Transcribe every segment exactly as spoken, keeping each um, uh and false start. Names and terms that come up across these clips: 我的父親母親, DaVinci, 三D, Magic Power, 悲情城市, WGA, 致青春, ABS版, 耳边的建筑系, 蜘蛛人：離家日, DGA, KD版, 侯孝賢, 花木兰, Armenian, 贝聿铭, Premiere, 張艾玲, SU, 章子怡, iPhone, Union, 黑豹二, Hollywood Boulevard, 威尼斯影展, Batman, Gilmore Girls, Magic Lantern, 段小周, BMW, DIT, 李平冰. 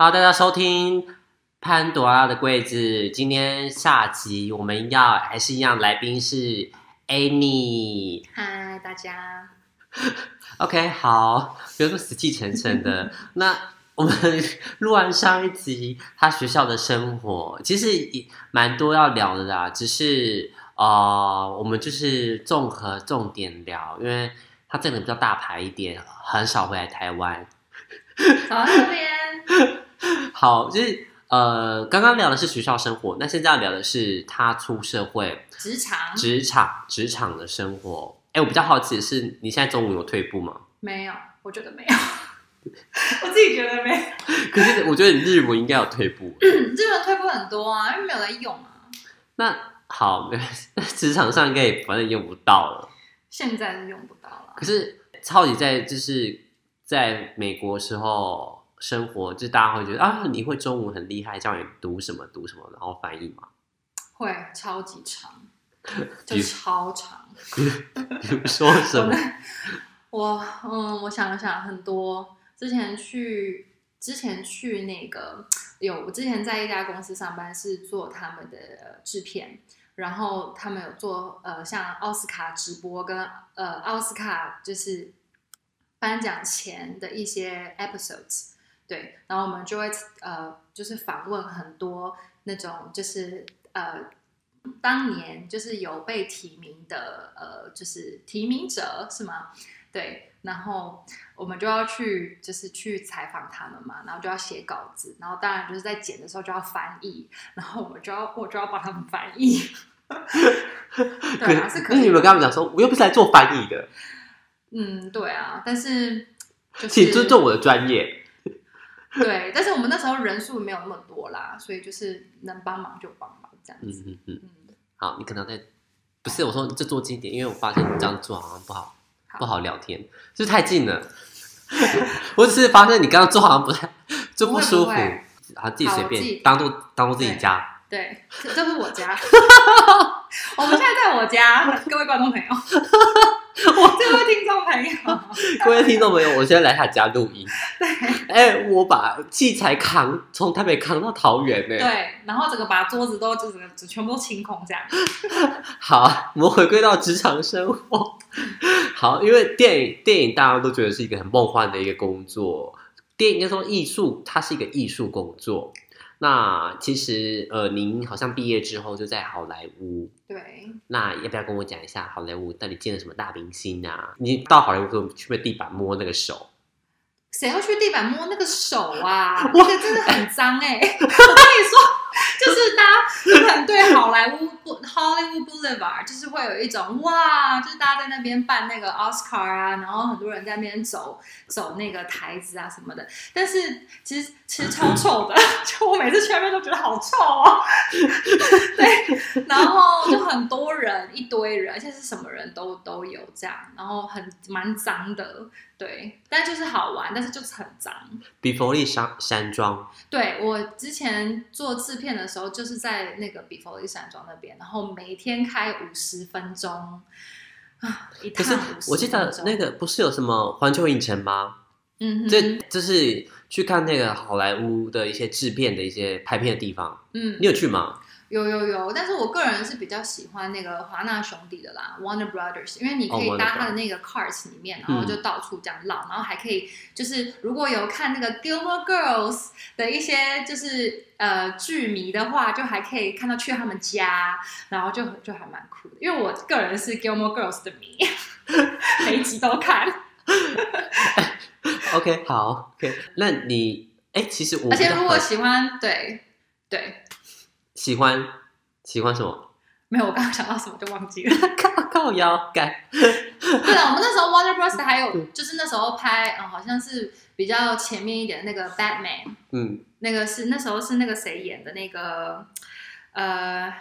好，大家收听潘朵拉的柜子。今天下集我们要还是一样，来宾是 Anny。嗨，大家。OK， 好，不要说死气沉沉的。那我们录完上一集他学校的生活，其实蛮多要聊的啦，只是呃，我们就是综合重点聊，因为他这个人比较大牌一点，很少回来台湾。好，这边。好，就是呃，刚刚聊的是学校生活，那现在要聊的是他出社会、职场、职场、职场的生活。哎，我比较好奇的是，你现在中文有退步吗？没有，我觉得没有，我自己觉得没有。可是我觉得你日文应该有退步，日文退步很多啊，因为没有在用啊。那好，那职场上应该也反正用不到了，现在是用不到了。可是超级在就是在美国的时候。生活就大家会觉得啊，你会中文很厉害，叫你读什么读什么，然后翻译嘛，会超级长，就超长。比如说什么？我嗯，我想想，很多之前去之前去那个有，我之前在一家公司上班，是做他们的制片，然后他们有做呃，像奥斯卡直播跟呃奥斯卡就是颁奖前的一些 episodes。对，然后我们就会呃，就是访问很多那种就是呃，当年就是有被提名的呃，就是提名者是吗？对，然后我们就要去就是去采访他们嘛，然后就要写稿子，然后当然就是在剪的时候就要翻译，然后我们就要我就要帮他们翻译。对啊，是可以。你们刚刚讲说，我又不是来做翻译的。嗯，对啊，但是就是请尊重我的专业。对，但是我们那时候人数没有那么多啦，所以就是能帮忙就帮忙这样子。嗯嗯嗯。好，你可能在不是我说就坐近一点，因为我发现你这样坐好像不好，好不好聊天，是太近了。我只是发现你刚刚坐好像不太就不舒服，好自己随便当做当做自己家。对，这是我家。我们现在在我家，各位观众朋友，各位听众朋友，各位听众朋友，我现在来他家录音。对，哎、欸，我把器材扛从台北扛到桃园呢、欸。对，然后整个把桌子都就整个全部都清空这样。好，我们回归到职场生活。好，因为电影电影大家都觉得是一个很梦幻的一个工作，电影应该说艺术，它是一个艺术工作。那其实，呃，您好像毕业之后就在好莱坞，对。那要不要跟我讲一下好莱坞到底见了什么大明星啊？你到好莱坞都去被地板摸那个手，谁要去地板摸那个手啊？那个真的很脏哎、欸！我跟你说，就是大家可能对好莱坞 Hollywood Boulevard 就是会有一种哇，就是大家在那边办那个 Oscar 啊，然后很多人在那边走走那个台子啊什么的。但是其实其实超臭的，就我每次去那边都觉得好臭哦。对，然后就很多人，一堆人，而且是什么人都都有这样，然后很蛮脏的。对，但就是好玩，但是就是很脏。比佛利山山庄，对，我之前做制片的时候，就是在那个比佛利山庄那边，然后每天开五十分钟啊，一趟五十分钟。可是我记得那个不是有什么环球影城吗？嗯，这就是去看那个好莱坞的一些制片的一些拍片的地方。嗯，你有去吗？有有有，但是我个人是比较喜欢那个华纳兄弟的啦 ，Warner Brothers， 因为你可以搭他的那个 cars 里面， oh, 然后就到处这样绕、嗯，然后还可以就是如果有看那个 Gilmore Girls 的一些就是呃剧迷的话，就还可以看到去他们家，然后就就还蛮酷的，因为我个人是 Gilmore Girls 的迷，每一集都看。OK， 好 ，OK， 那你哎，其实我而且如果喜欢，对对。喜欢喜欢什么？没有，我刚刚想到什么就忘记了。靠靠腰改。对啊，我们那时候 Warner Bros 还有就是那时候拍、嗯、好像是比较前面一点的那个 Batman， 嗯，那个是那时候是那个谁演的那个呃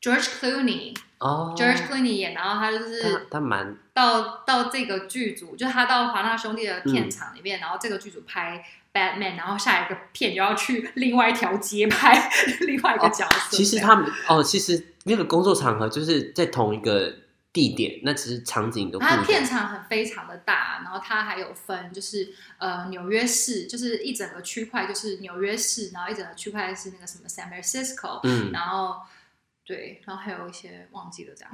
George Clooney， 哦 ，George Clooney 演，然后他就是他蛮到到这个剧组，就是他到华纳兄弟的片场里面，嗯、然后这个剧组拍。Batman， 然后下一个片就要去另外一条街拍另外一个角色。哦、其实他们哦，其实那个工作场合就是在同一个地点，那只是场景的布置。它的片场很非常的大，然后它还有分，就是呃纽约市，就是一整个区块就是纽约市，然后一整个区块是那个什么 San Francisco， 嗯，然后对，然后还有一些忘记了这样。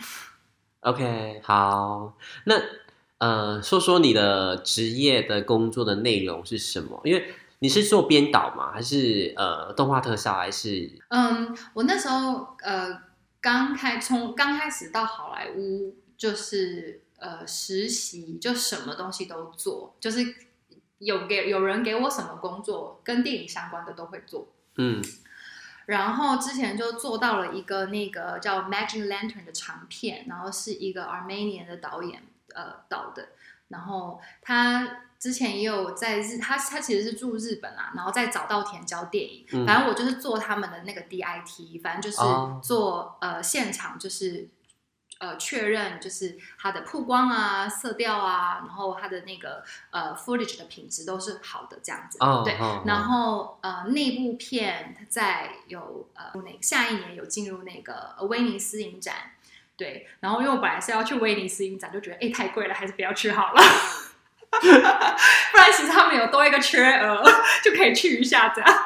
OK， 好，那呃说说你的职业的工作的内容是什么？因为你是做编导吗？还是呃动画特效？还是嗯，我那时候呃。刚开从刚开始到好莱坞就是呃实习，就什么东西都做，就是有给有人给我什么工作跟电影相关的都会做，嗯，然后之前就做到了一个那个叫 Magic Lantern 的长片，然后是一个 Armenian 的导演呃导的，然后他之前也有在日，他他其实是住日本啊，然后在早稻田教电影、嗯。反正我就是做他们的那个 D I T， 反正就是做、哦、呃现场就是呃确认就是它的曝光啊、色调啊，然后它的那个呃 footage 的品质都是好的这样子。哦、对、哦，然后呃那部片它在有呃下一年有进入那个威尼斯影展，对。然后因为我本来是要去威尼斯影展，就觉得哎太贵了，还是不要去好了。不然其实他们有多一个缺额，就可以去一下这样。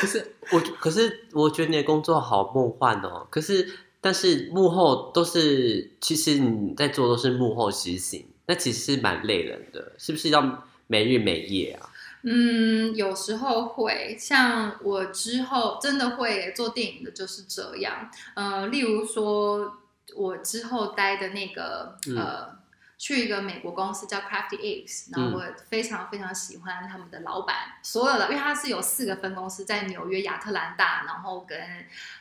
可是我，可是我觉得你的工作好梦幻哦。可是，但是幕后都是，其实你在做都是幕后执行，那其实是蛮累人的，是不是要每日每夜啊？嗯，有时候会，像我之后真的会做电影的就是这样。呃，例如说我之后待的那个、嗯、呃。去一个美国公司叫 Crafty Eggs， 然后我非常非常喜欢他们的老板、嗯，所有的，因为他是有四个分公司，在纽约、亚特兰大，然后跟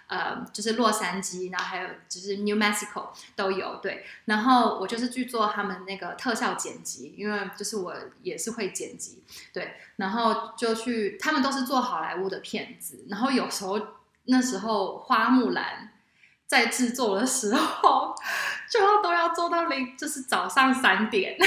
呃就是洛杉矶，然后还有就是 New Mexico 都有，对。然后我就是去做他们那个特效剪辑，因为就是我也是会剪辑，对。然后就去，他们都是做好莱坞的片子，然后有时候那时候花木兰。在制作的时候，最后都要做到零，就是早上三点，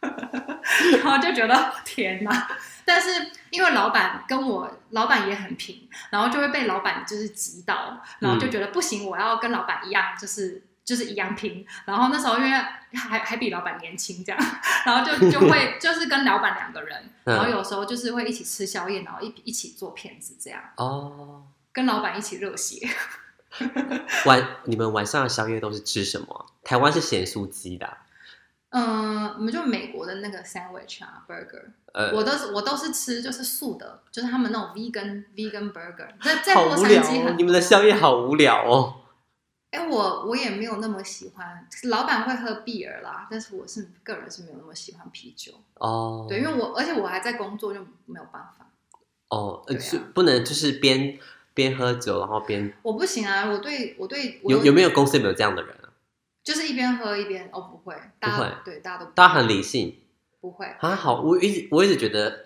然后就觉得天哪！但是因为老板跟我，老板也很拼，然后就会被老板就是击倒，然后就觉得不行，我要跟老板一样，就是就是一样拼。然后那时候因为还还比老板年轻这样，然后就就会就是跟老板两个人，然后有时候就是会一起吃宵夜，然后一一起做片子这样。哦，跟老板一起热血。晚你们晚上的宵夜都是吃什么？台湾是咸酥鸡的、啊，嗯、呃，我们就美国的那个 sandwich 啊 burger，、呃、我都是我都是吃就是素的，就是他们那种 vegan vegan burger 在。在好无聊哦！你们的宵夜好无聊哦。哎，我我也没有那么喜欢，老板会喝 beer 啦，但是我是个人是没有那么喜欢啤酒哦。对，因为我而且我还在工作，就没有办法。哦，呃、啊，不能就是边。边喝酒然后边我不行啊！我对我对我 有, 有没有公司有没有这样的人啊？就是一边喝一边哦，不会，大家不会，对，大家都不会，大家很理性，不会啊。好，我一直我一直觉得，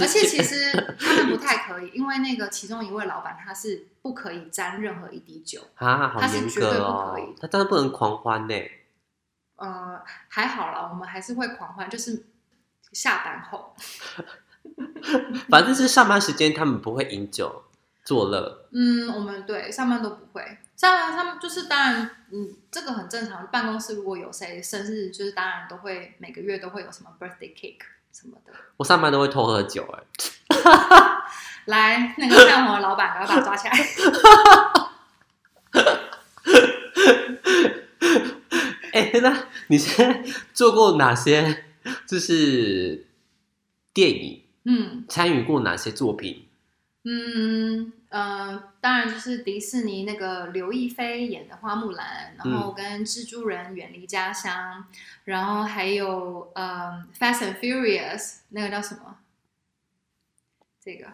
而且其实他们不太可以，因为那个其中一位老板他是不可以沾任何一滴酒啊，好严格哦，他是绝对不可以，他当然不能狂欢呢。呃，还好啦，我们还是会狂欢，就是下班后，反正是上班时间他们不会饮酒。做了，嗯，我们对上班都不会，上班他们就是当然，嗯，这个很正常。办公室如果有谁生日，就是当然都会每个月都会有什么 birthday cake 什么的。我上班都会偷喝酒、欸，哎，来那个干活的老板，赶快把他抓起来。哎、欸，那你现在做过哪些？就是电影，嗯，参与过哪些作品？嗯呃，当然就是迪士尼那个刘亦菲演的花木兰，然后跟蜘蛛人远离家乡，嗯、然后还有呃 Fast and Furious 那个叫什么？这个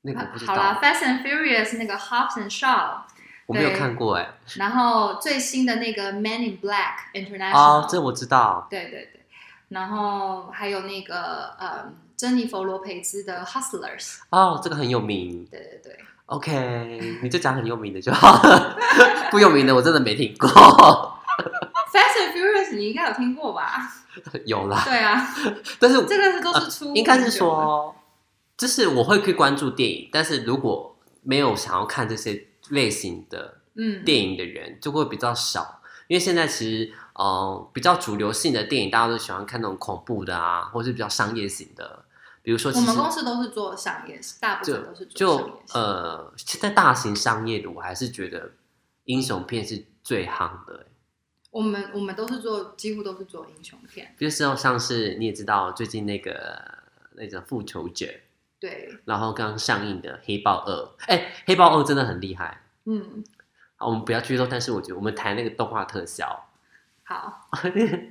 那个不知道、啊、好啦 Fast and Furious 那个 Hobbs and Shaw 我没有看过哎、欸，然后最新的那个 Man in Black International 哦，这我知道，对对对，然后还有那个呃。珍妮佛罗培兹的 Hustlers 哦，这个很有名。对对对 ，OK， 你就讲很有名的就好了，不有名的我真的没听过。Fast and Furious 你应该有听过吧？有啦。对啊，但是这个都是出、呃、应该是说，就是我会去关注电影，但是如果没有想要看这些类型的嗯，电影的人就会比较少，因为现在其实呃比较主流性的电影，大家都喜欢看那种恐怖的啊，或是比较商业型的。比如说，我们公司都是做商业，大部分都是做商业。就呃，现在大型商业的，我还是觉得英雄片是最夯的、欸。我们我们都是做，几乎都是做英雄片。就是像是你也知道，最近那个那个《复仇者》，对，然后刚上映的《黑豹二》，哎，《黑豹二》真的很厉害。嗯，好，我们不要剧透，但是我觉得我们谈那个动画特效，好，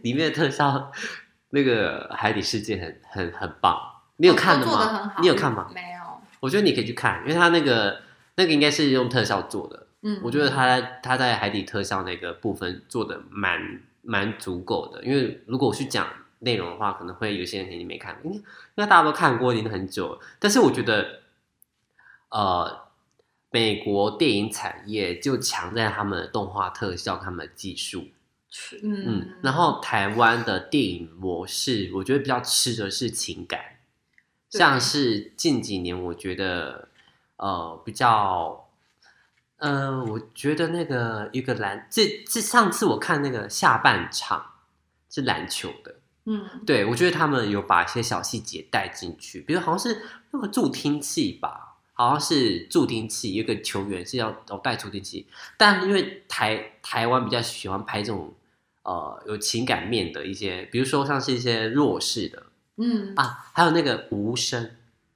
里面的特效，那个海底世界很很很棒。你有看的吗？哦、你有看吗？没有。我觉得你可以去看，因为他那个那个应该是用特效做的。嗯，我觉得他他在海底特效那个部分做的蛮蛮足够的。因为如果我去讲内容的话，可能会有些人肯定没看，因为因为大家都看过已经很久了。但是我觉得，呃，美国电影产业就强在他们的动画特效、他们的技术。嗯, 嗯，然后台湾的电影模式，我觉得比较吃的是情感。像是近几年，我觉得，呃，比较，呃，我觉得那个一个篮，这这上次我看那个下半场是篮球的，嗯，对，我觉得他们有把一些小细节带进去，比如好像是那个助听器吧，好像是助听器，有个球员是要带助听器，但因为台台湾比较喜欢拍这种呃有情感面的一些，比如说像是一些弱势的。嗯啊，还有那个无声，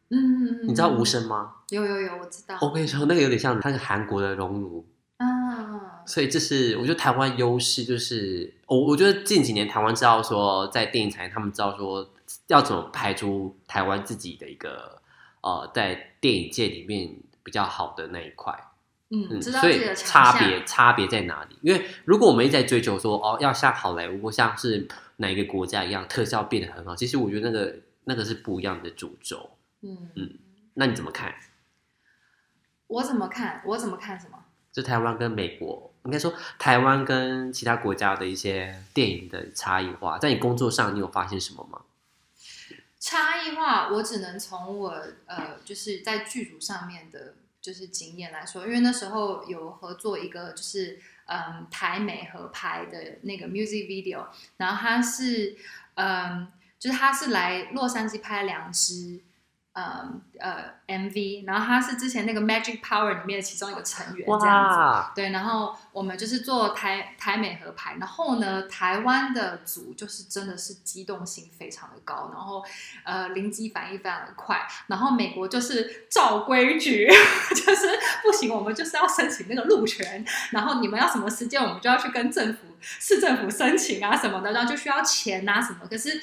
嗯，你知道无声吗？有有有，我知道。我跟你说，那个有点像那个韩国的熔炉啊，所以这是我觉得台湾优势，就是我我觉得近几年台湾知道说在电影产业，他们知道说要怎么拍出台湾自己的一个呃在电影界里面比较好的那一块，嗯，嗯知道自己的差别差别在哪里？因为如果我们一直在追求说哦要像好莱坞，像是。哪一个国家一样特效变得很好？其实我觉得那个那个是不一样的主轴。嗯嗯，那你怎么看？我怎么看？我怎么看什么？就台湾跟美国，应该说台湾跟其他国家的一些电影的差异化，在你工作上你有发现什么吗？差异化，我只能从我呃，就是在剧组上面的，就是经验来说，因为那时候有合作一个就是。嗯，台美合拍的那个 music video， 然后他是，嗯，就是他是来洛杉矶拍两支，嗯呃 M V， 然后他是之前那个 Magic Power 里面的其中一个成员这样子，对，然后我们就是做台台美合拍，然后呢，台湾的组就是真的是机动性非常的高，然后呃灵机反应非常的快，然后美国就是照规矩，就是。不行，我们就是要申请那个路权，然后你们要什么时间，我们就要去跟政府、市政府申请啊什么的，然后就需要钱啊什么。可是，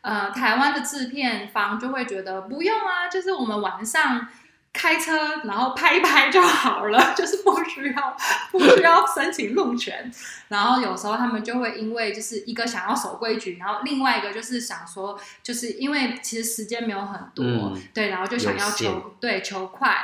呃，台湾的制片方就会觉得不用啊，就是我们晚上开车，然后拍一拍就好了，就是不需要不需要申请路权。然后有时候他们就会因为就是一个想要守规矩，然后另外一个就是想说，就是因为其实时间没有很多，嗯、对，然后就想要求对求快。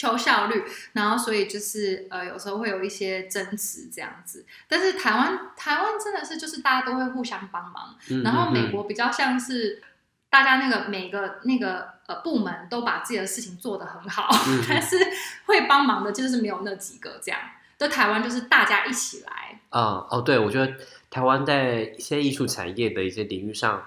求效率，然后所以就是呃，有时候会有一些争执这样子。但是台湾台湾真的是就是大家都会互相帮忙，嗯嗯嗯然后美国比较像是大家那个每个那个呃部门都把自己的事情做得很好，嗯嗯但是会帮忙的就是没有那几个这样。在台湾就是大家一起来。嗯哦，对，我觉得台湾在一些艺术产业的一些领域上，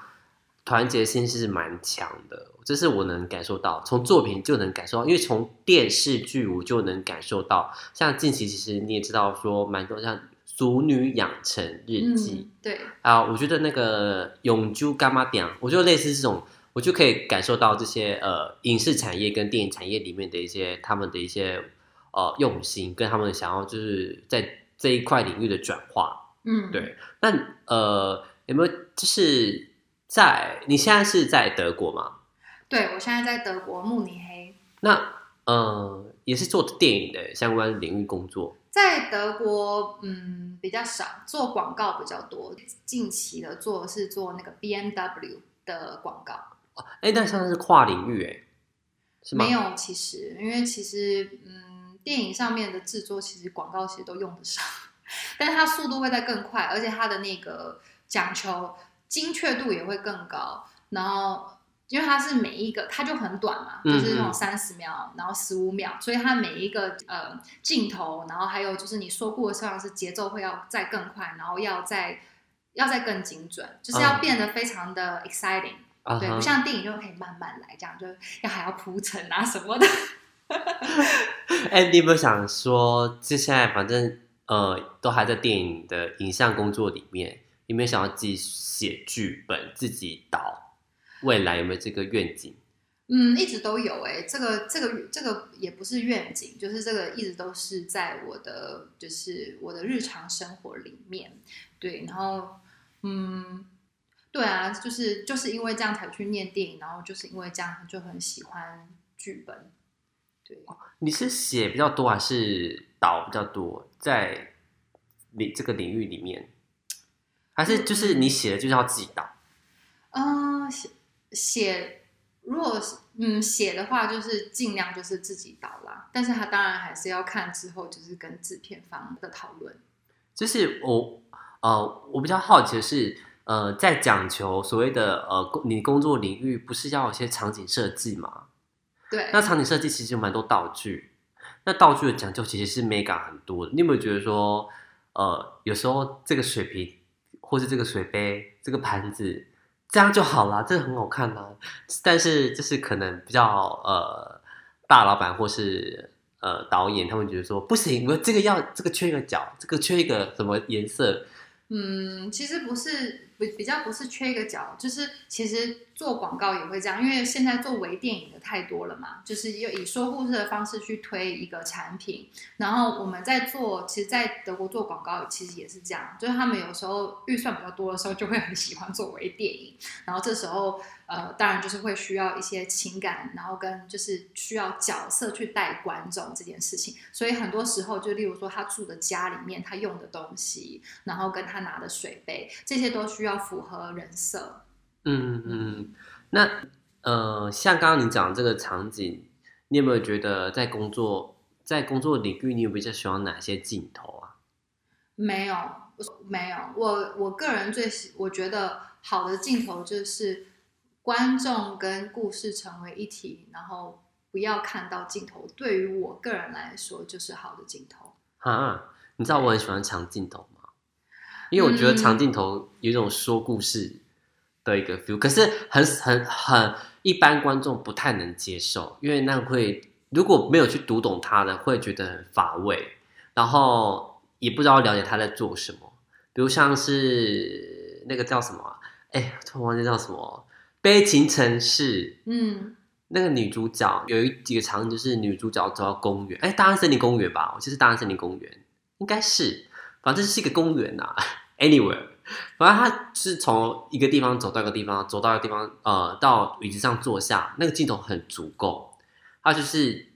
团结性是蛮强的。这是我能感受到，从作品就能感受到，因为从电视剧我就能感受到。像近期其实你也知道说蛮多像《俗女养成日记》嗯、对啊，我觉得那个永久干妈点，我就类似这种，我就可以感受到这些呃影视产业跟电影产业里面的一些他们的一些呃用心，跟他们想要就是在这一块领域的转化。嗯，对。那呃有没有就是在你现在是在德国吗？对，我现在在德国慕尼黑。那呃，也是做电影的相关领域工作。在德国，嗯，比较少做广告比较多。近期的做是做那个 B M W 的广告。哦，哎，但像是跨领域哎，是吗？没有，其实因为其实嗯，电影上面的制作，其实广告其实都用得上，但是它速度会再更快，而且它的那个讲求精确度也会更高，然后。因为它是每一个，它就很短嘛，就是那种三十秒，嗯嗯然后十五秒，所以它每一个呃镜头，然后还有就是你说过的摄像师节奏会要再更快，然后要再要再更精准，就是要变得非常的 exciting、嗯、对，不像电影就可以慢慢来，这样就要还要铺陈啊什么的。哎，你有没有想说，就现在反正呃都还在电影的影像工作里面，有没有想要自己写剧本、自己导？未来有没有这个愿景？嗯，一直都有哎、欸，这个这个这个也不是愿景，就是这个一直都是在我的就是我的日常生活里面，对，然后嗯，对啊，就是就是因为这样才去念电影，然后就是因为这样就很喜欢剧本。对，你是写比较多还是导比较多？在你这个领域里面，还是就是你写的就是要自己导？嗯、呃，写。写如果嗯写的话，就是尽量就是自己导啦，但是他当然还是要看之后就是跟制片方的讨论。就是我呃我比较好奇的是呃在讲求所谓的呃你工作领域不是要有些场景设计吗？对，那场景设计其实有蛮多道具，那道具的讲究其实是美感很多的。你有没有觉得说呃有时候这个水瓶或是这个水杯这个盘子这样就好啦，这很好看啦，但是就是可能比较呃大老板或是呃导演他们觉得说不行，我这个要这个缺一个角，这个缺一个什么颜色。嗯，其实不是比较不是缺一个角，就是其实做广告也会这样，因为现在做微电影的太多了嘛，就是以说故事的方式去推一个产品。然后我们在做，其实在德国做广告其实也是这样，就是他们有时候预算比较多的时候就会很喜欢做微电影，然后这时候呃，当然就是会需要一些情感，然后跟就是需要角色去带观众这件事情。所以很多时候就例如说他住的家里面他用的东西，然后跟他拿的水杯，这些都需要要符合人设。嗯嗯，那呃，像刚刚你讲的这个场景，你有没有觉得在工作在工作领域，你有比较喜欢哪些镜头啊？没有，没有，我我个人最我觉得好的镜头就是观众跟故事成为一体，然后不要看到镜头。对于我个人来说，就是好的镜头。啊，你知道我很喜欢长镜头吗？因为我觉得长镜头有一种说故事的一个 feel，、嗯、可是很很很一般观众不太能接受，因为那会如果没有去读懂他的，会觉得很乏味，然后也不知道了解他在做什么。比如像是那个叫什么，哎，突然忘记叫什么，《悲情城市》。嗯，那个女主角有一几个场景就是女主角走到公园，哎，大安森林公园吧，我记得是大安森林公园，应该是，反正是一个公园啊。Anywhere， 反正他是从一个地方走到一个地方，走到一个地方，呃，到椅子上坐下，那个镜头很足够。他就是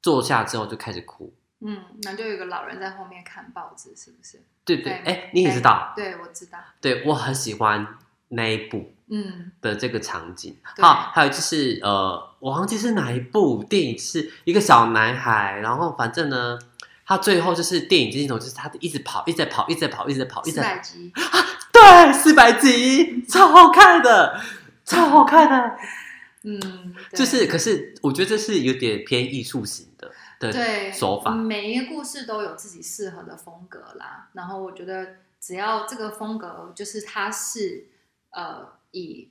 坐下之后就开始哭。嗯，那就有一个老人在后面看报纸，是不是？对对，哎、欸，你也知道？对，我知道。对，我很喜欢那一部，嗯，的这个场景。嗯、好，还有就是呃，我忘记是哪一部电影，是一个小男孩，然后反正呢。他最后就是电影镜头，就是他一直跑，一直在跑，一直在跑，一直在跑，一直在跑。四百集啊，对，四百集，超好看的，超好看的。嗯，就是，可是我觉得这是有点偏艺术型的的手法。每一个故事都有自己适合的风格啦。然后我觉得，只要这个风格就是它是呃以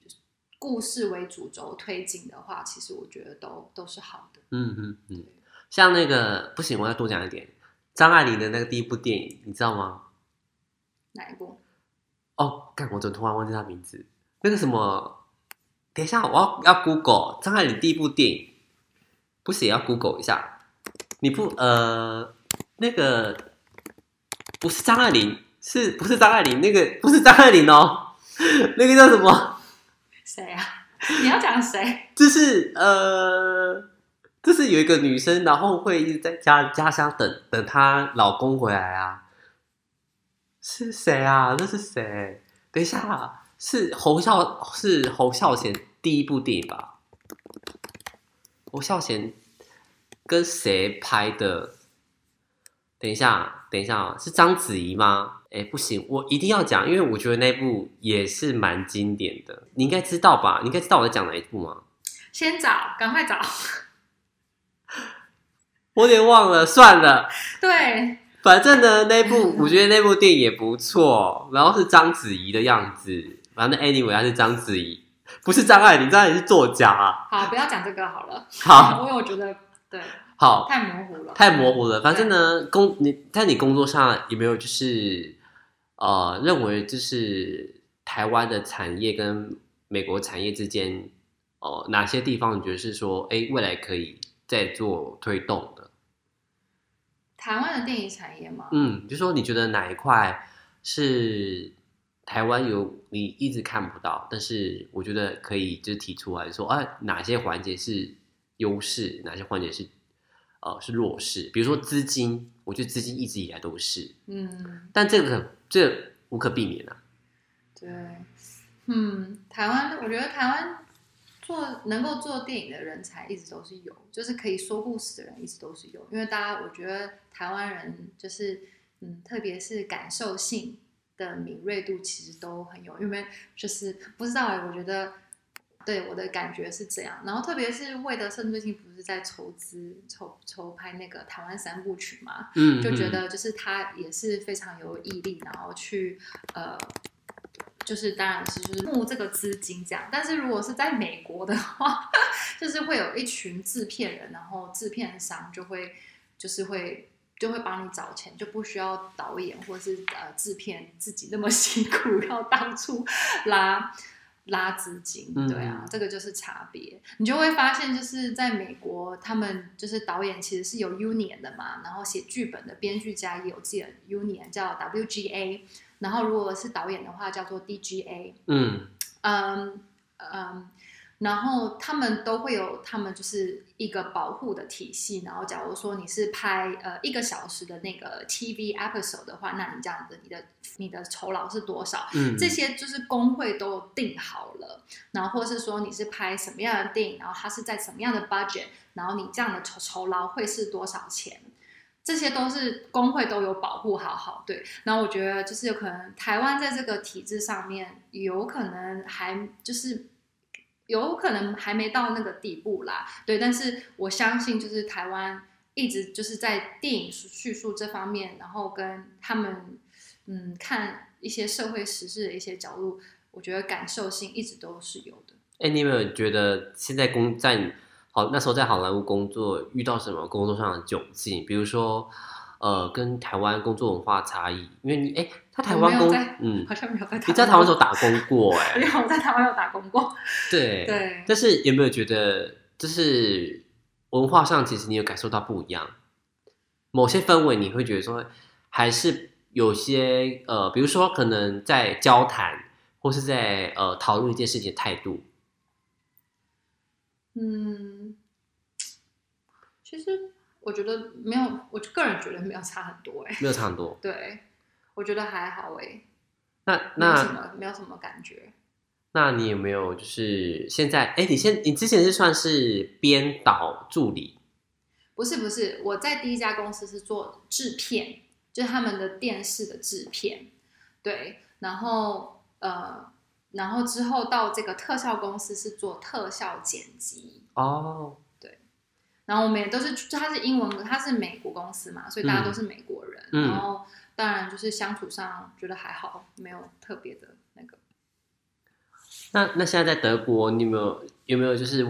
故事为主轴推进的话，其实我觉得都都是好的。嗯嗯嗯，像那个不行，我要多讲一点。张爱玲的那个第一部电影，你知道吗？哪一部？哦，干！我怎么突然忘记她名字？那个什么，等一下，我要要 Google 张爱玲第一部电影，不是也要 Google 一下？你不呃，那个不是张爱玲，是不是张爱玲？那个不是张爱玲哦，那个叫什么？谁啊？你要讲谁？就是呃。就是有一个女生，然后会一直在家家乡等等她老公回来啊。是谁啊？那是谁？等一下，是侯孝是侯孝贤第一部电影吧？侯孝贤跟谁拍的？等一下，等一下，是章子怡吗？哎，不行，我一定要讲，因为我觉得那部也是蛮经典的。你应该知道吧？你应该知道我在讲哪一部吗？先找，赶快找。我有点忘了，算了。对，反正呢，那部我觉得那部电影也不错，然后是章子怡的样子，反正 anyway 她是章子怡，不是张爱玲，张爱玲是作家啊。好，不要讲这个好了。好，因为我觉得对，好，太模糊了，太模糊了。反正呢，工你在你工作上有没有就是呃认为就是台湾的产业跟美国产业之间哦、呃、哪些地方你觉得是说哎未来可以在做推动的？台湾的电影产业吗？嗯，就说你觉得哪一块是台湾有你一直看不到，但是我觉得可以就提出来说，哎、啊，哪些环节是优势，哪些环节是呃是弱势？比如说资金，我觉得资金一直以来都是，嗯，但这个这个、无可避免啊。对，嗯，台湾，我觉得台湾。做能够做电影的人才一直都是有，就是可以说故事的人一直都是有，因为大家我觉得台湾人就是嗯，特别是感受性的敏锐度其实都很有，因为就是不知道哎、欸，我觉得对我的感觉是这样。然后特别是魏德圣最近不是在筹资筹筹拍那个台湾三部曲嘛，嗯，就觉得就是他也是非常有毅力，然后去呃。就是当然是就是募这个资金这样，但是如果是在美国的话，就是会有一群制片人，然后制片商就会就是会就会帮你找钱，就不需要导演或是呃制片自己那么辛苦要当初拉拉资金，对啊，嗯、这个就是差别。你就会发现，就是在美国，他们就是导演其实是有 Union 的嘛，然后写剧本的编剧家也有自己的 Union， 叫 W G A。然后如果是导演的话叫做 D G A， 嗯嗯嗯，然后他们都会有他们就是一个保护的体系，然后假如说你是拍呃一个小时的那个 T V episode 的话，那你这样子你的你的酬劳是多少，嗯，这些就是工会都定好了，然后或是说你是拍什么样的电影，然后它是在什么样的 budget， 然后你这样的酬酬劳会是多少钱，这些都是工会都有保护好好，对。然后我觉得就是有可能台湾在这个体制上面有可能还就是有可能还没到那个地步啦，对。但是我相信就是台湾一直就是在电影叙述这方面，然后跟他们嗯看一些社会时事的一些角度，我觉得感受性一直都是有的。哎，你有没有觉得现在公在好，那时候在好莱坞工作遇到什么工作上的窘境？比如说，呃，跟台湾工作文化差异，因为你哎，他台湾工嗯，好像没有在台湾，你在台湾有打工过哎、欸，没有在台湾有打工过，对对。但是有没有觉得，就是文化上其实你有感受到不一样？某些氛围你会觉得说，还是有些呃，比如说可能在交谈或是在呃讨论一件事情的态度。嗯，其实我觉得没有，我个人觉得没有差很多哎、欸，没有差很多，对，我觉得还好哎、欸。那那没有什么，没有什么感觉。那你有没有就是现在哎，你现你之前是算是编导助理？不是不是，我在第一家公司是做制片，就是他们的电视的制片，对，然后呃。然后之后到这个特效公司是做特效剪辑哦， oh. 对。然后我们也都是，他是英文，他是美国公司嘛，所以大家都是美国人。嗯、然后当然就是相处上觉得还好，没有特别的那个。那那现在在德国，你有没有有没有就是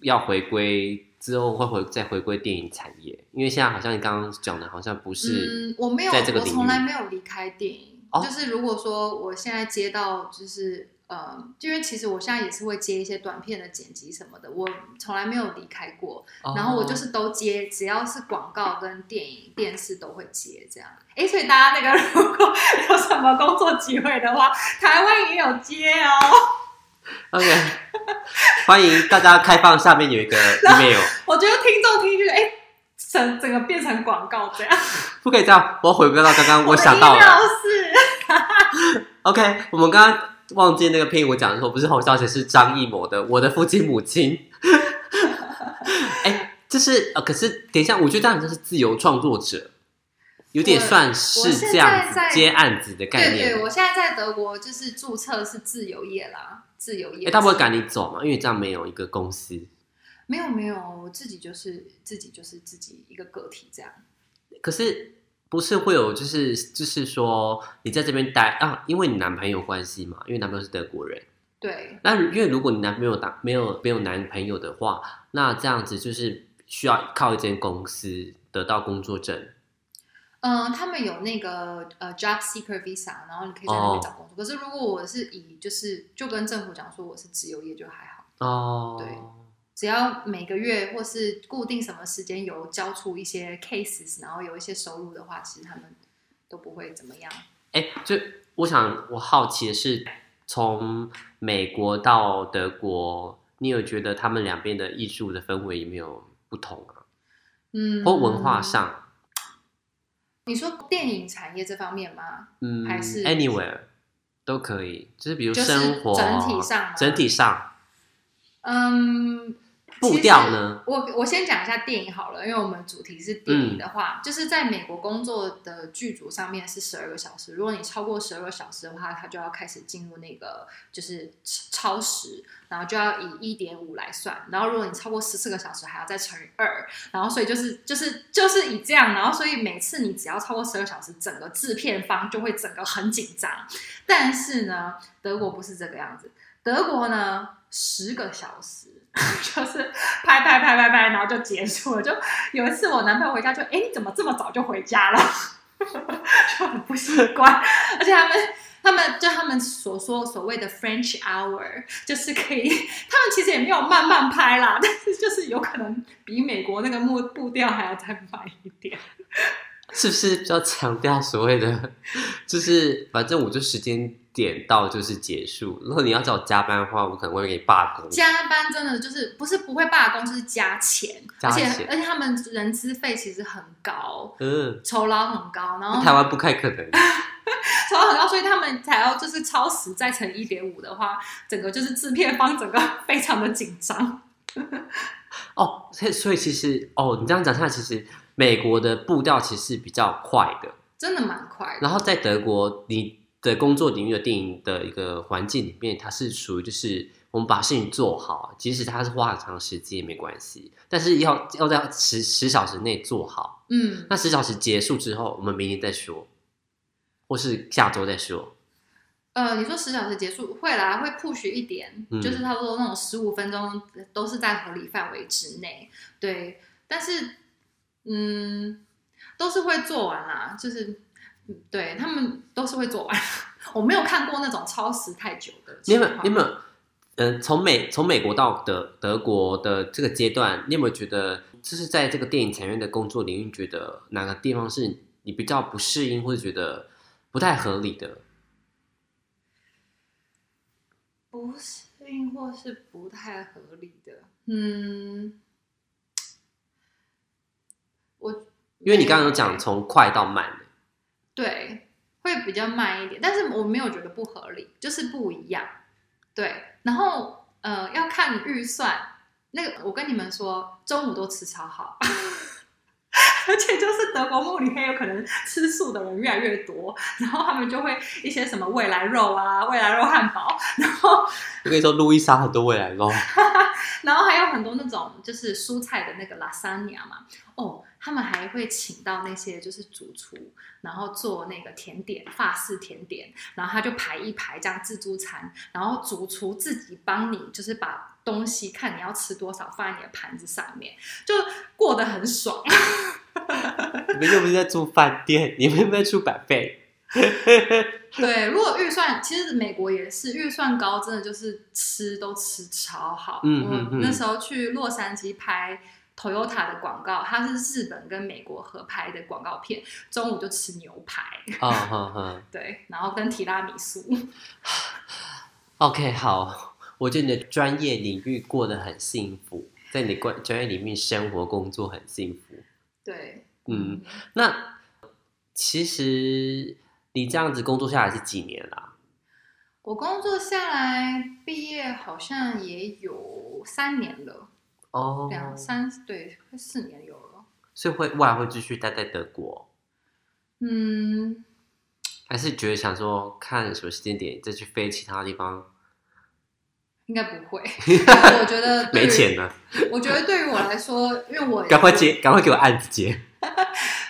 要回归之后会回再回归电影产业？因为现在好像你刚刚讲的，好像不是、嗯、我没有，在这个领域我从来没有离开电影。Oh. 就是如果说我现在接到就是呃，因为其实我现在也是会接一些短片的剪辑什么的，我从来没有离开过。Oh. 然后我就是都接，只要是广告跟电影、电视都会接这样。哎，所以大家那个如果有什么工作机会的话，台湾也有接哦。OK， 欢迎大家开放，下面有一个 email。我觉得听众听就是哎。整整个变成广告这样，不可以这样。我要回归到刚刚我想到的，是OK。我们刚刚忘记那个片，我讲的时候不是侯孝贤，是张艺谋的《我的父亲母亲》。哎，就是呃，可是等一下，我觉得这样就是自由创作者，有点算是这样子接案子的概念。对对，我现在在德国就是注册是自由业啦，自由业。他不会赶你走嘛？因为这样没有一个公司。没有没有，我自己就是自己就是自己一个个体这样。可是不是会有就是就是说你在这边待啊，因为你男朋友关系嘛，因为男朋友是德国人。对。那因为如果你男朋友打没有没有男朋友的话，那这样子就是需要靠一间公司得到工作证。嗯，他们有那个呃 job seeker visa， 然后你可以在那边找工作。哦、可是如果我是以就是就跟政府讲说我是自由业就还好哦，对，只要每个月或是固定什么时间有交出一些 cases， 然后有一些收入的话，其实他们都不会怎么样。哎，就我想我好奇的是，从美国到德国，你有觉得他们两边的艺术的氛围有没有不同啊？嗯，或文化上。你说电影产业这方面吗？嗯，还是 anywhere 都可以，就是比如生活、就是、整体上，整体上，嗯，步调呢？我我先讲一下电影好了，因为我们主题是电影的话，嗯、就是在美国工作的剧组上面是十二个小时，如果你超过十二个小时的话，它就要开始进入那个就是超时，然后就要以一点五来算，然后如果你超过十四个小时，还要再乘以二，然后所以就是就是就是以这样，然后所以每次你只要超过十二小时，整个制片方就会整个很紧张。但是呢，德国不是这个样子，德国呢十个小时。就是拍拍拍拍拍，然后就结束了。就有一次我男朋友回家就，哎，你怎么这么早就回家了？就很不习惯。而且他们他们就他们所说所谓的 French hour， 就是可以，他们其实也没有慢慢拍啦，但是就是有可能比美国那个步调还要再慢一点。是不是比较强调所谓的，就是反正我就时间点到就是结束。如果你要找我加班的话，我可能会给你罢工。加班真的就是不是不会罢工，就是加钱，加钱而且而且他们人资费其实很高，嗯，酬劳很高，然后台湾不太可能。超很高，所以他们才要就是超时再乘 一点五 的话，整个就是制片方整个非常的紧张。哦，所以其实哦，你这样讲下来，其实美国的步调其实比较快的，真的蛮快的。然后在德国，你的工作领域的电影的一个环境里面，它是属于就是我们把事情做好，即使它是花很长时间也没关系，但是要要在十十小时内做好。嗯，那十小时结束之后，我们明天再说，或是下周再说。呃，你说十小时结束会啦，会 push 一点，嗯、就是差不多那种十五分钟都是在合理范围之内，对。但是，嗯，都是会做完啦，就是对他们都是会做完。我没有看过那种超时太久的。你有没有？你有没有？嗯、呃，从美从美国到德德国的这个阶段，你有没有觉得，就是在这个电影产业的工作领域，觉得哪个地方是你比较不适应，或者觉得不太合理的？不适应或是不太合理的，嗯，我因为你刚刚有讲从快到慢，对，会比较慢一点，但是我没有觉得不合理，就是不一样，对。然后呃，要看预算，那个我跟你们说，中午都吃超好。而且就是德国慕尼黑有可能吃素的人越来越多，然后他们就会一些什么未来肉啊、未来肉汉堡，然后我跟你说路易莎很多未来肉，然后还有很多那种就是蔬菜的那个 lasagna 嘛，哦，他们还会请到那些就是主厨，然后做那个甜点，法式甜点，然后他就排一排这样自助餐，然后主厨自己帮你就是把东西看你要吃多少放在你的盘子上面，就过得很爽。你们又不是在住饭店，你们又不是在住百倍。对，如果预算，其实美国也是预算高，真的就是吃都吃超好。嗯嗯嗯，我那时候去洛杉矶拍 Toyota 的广告，它是日本跟美国合拍的广告片，中午就吃牛排。哦哦哦，对，然后跟提拉米苏。OK， 好，我觉得你的专业领域过得很幸福，在你的专业领域生活工作很幸福。对，嗯，那其实你这样子工作下来是几年啦、啊？我工作下来毕业好像也有三年了，哦，两三对，快四年有了。所以会未来会继续待在德国？嗯，还是觉得想说看什么时间点再去飞其他地方？应该不会。我觉得没钱呢、啊。我觉得对于我来说，因为我赶快接，赶快给我案子接。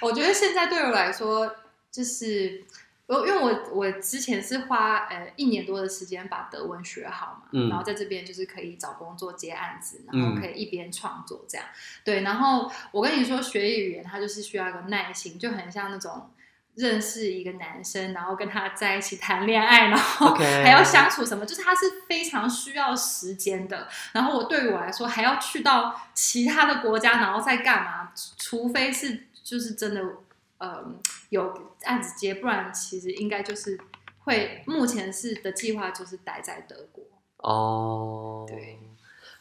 我觉得现在对我来说，就是我因为我我之前是花呃一年多的时间把德文学好嘛、嗯，然后在这边就是可以找工作接案子，然后可以一边创作这样。嗯、对，然后我跟你说，学语言它就是需要一个耐心，就很像那种。认识一个男生，然后跟他在一起谈恋爱，然后还要相处什么， okay. 就是他是非常需要时间的。然后我对于我来说，还要去到其他的国家，然后再干嘛？除非是就是真的，呃，有案子接，不然其实应该就是会。目前是的计划就是待在德国。哦、oh, ，对。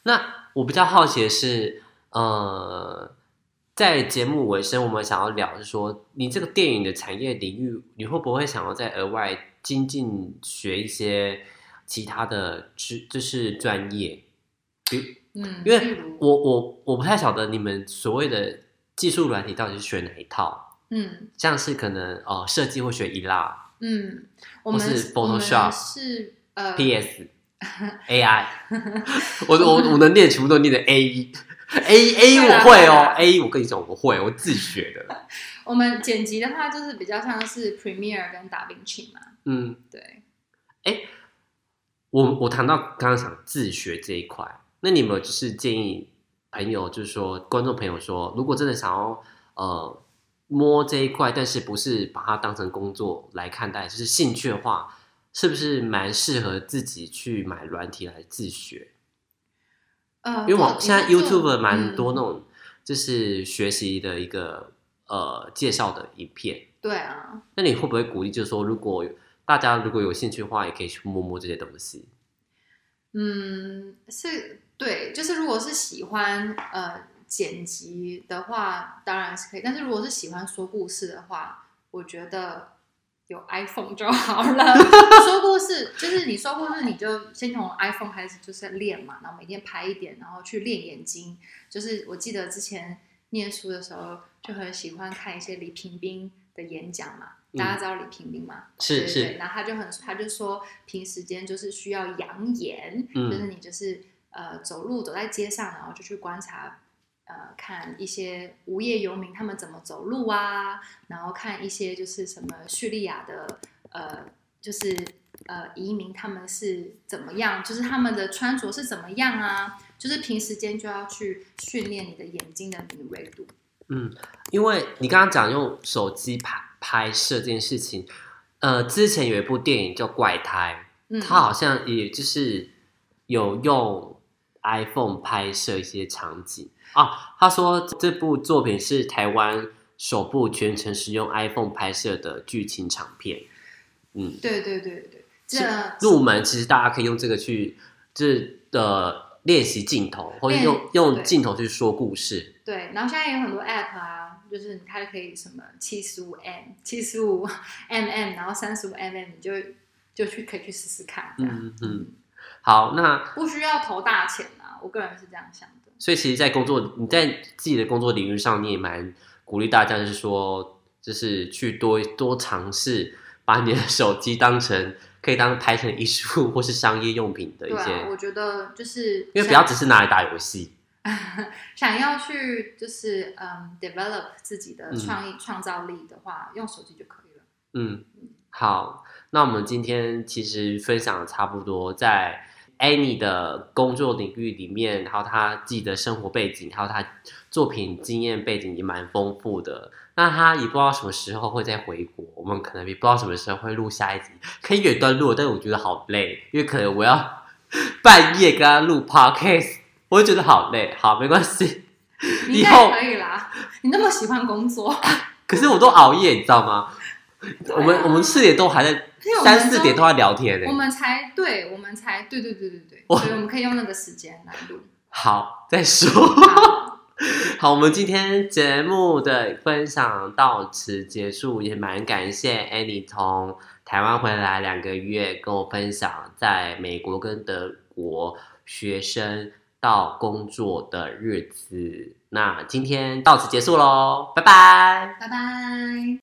那我比较好奇的是，呃。在节目尾声，我们想要聊是说，你这个电影的产业领域，你会不会想要再额外精进学一些其他的知，就是专业？嗯，因为我我我不太晓得你们所谓的技术软体到底是学哪一套。嗯，像是可能哦、呃，设计会学伊拉，嗯，我们是 Photoshop， 是呃 P S A I 我我我能念全部都念的 A E。A A 我会哦 ，A 我跟你讲我会，我自学的。我们剪辑的话就是比较像是 Premiere 跟 DaVinci 嘛。嗯，对。哎，我我谈到刚刚想自学这一块，那你们就是建议朋友，就是说观众朋友说，如果真的想要呃摸这一块，但是不是把它当成工作来看待，就是兴趣的话，是不是蛮适合自己去买软体来自学？因为我现在 YouTube 蛮多那种就是学习的一个、嗯、呃介绍的影片。对啊，那你会不会鼓励就是说，如果大家如果有兴趣的话，也可以去摸摸这些东西？嗯，是，对，就是如果是喜欢呃剪辑的话，当然是可以，但是如果是喜欢说故事的话，我觉得有 iPhone 就好了。说故事就是你说故事，你就先从 iPhone 开始，就是练嘛，然后每天拍一点，然后去练眼睛。就是我记得之前念书的时候，就很喜欢看一些李平冰的演讲嘛。大家知道李平冰吗？嗯、是是对。然后他就很，他就说，平时间就是需要养眼、嗯，就是你就是呃走路走在街上，然后就去观察。呃，看一些无业游民他们怎么走路啊，然后看一些就是什么叙利亚的呃，就是呃移民他们是怎么样，就是他们的穿着是怎么样啊，就是平时间就要去训练你的眼睛的敏锐度。嗯，因为你刚刚讲用手机拍拍摄这件事情，呃，之前有一部电影叫《怪胎》，嗯，它好像也就是有用 iPhone 拍摄一些场景。啊，他说这部作品是台湾首部全程使用 iPhone 拍摄的剧情长片。嗯，对对对对，这入门其实大家可以用这个去，就是呃练习镜头，或者用用镜头去说故事。对，然后现在有很多 App 啊，就是它可以什么七十五 M、七十五 mm， 然后三十五 mm， 你就就去可以去试试看。嗯嗯，好，那不需要投大钱啊，我个人是这样想的。所以其实在工作，你在自己的工作领域上，你也蛮鼓励大家，就是说，就是去多多尝试，把你的手机当成可以当拍成艺术或是商业用品的一些。对、啊，我觉得就是因为不要只是拿来打游戏，想要去就是嗯、um, develop 自己的创意、嗯、创造力的话，用手机就可以了。嗯，好，那我们今天其实分享的差不多，在Anny 的工作领域里面，还有她自己的生活背景，还有她作品经验背景也蛮丰富的。那她也不知道什么时候会再回国，我们可能也不知道什么时候会录下一集，可以远端录，但我觉得好累，因为可能我要半夜跟她录 podcast， 我就觉得好累。好，没关系，你应该可以啦，你那么喜欢工作，可是我都熬夜，你知道吗？啊、我们我们四点都还在，三四点都在聊天呢、欸。我们才对，我们才对对对对对，所以我们可以用那个时间来录。好，再说。好, 好，我们今天节目的分享到此结束，也蛮感谢 Anny 从台湾回来两个月，跟我分享在美国跟德国学生到工作的日子。那今天到此结束喽，拜拜，拜拜。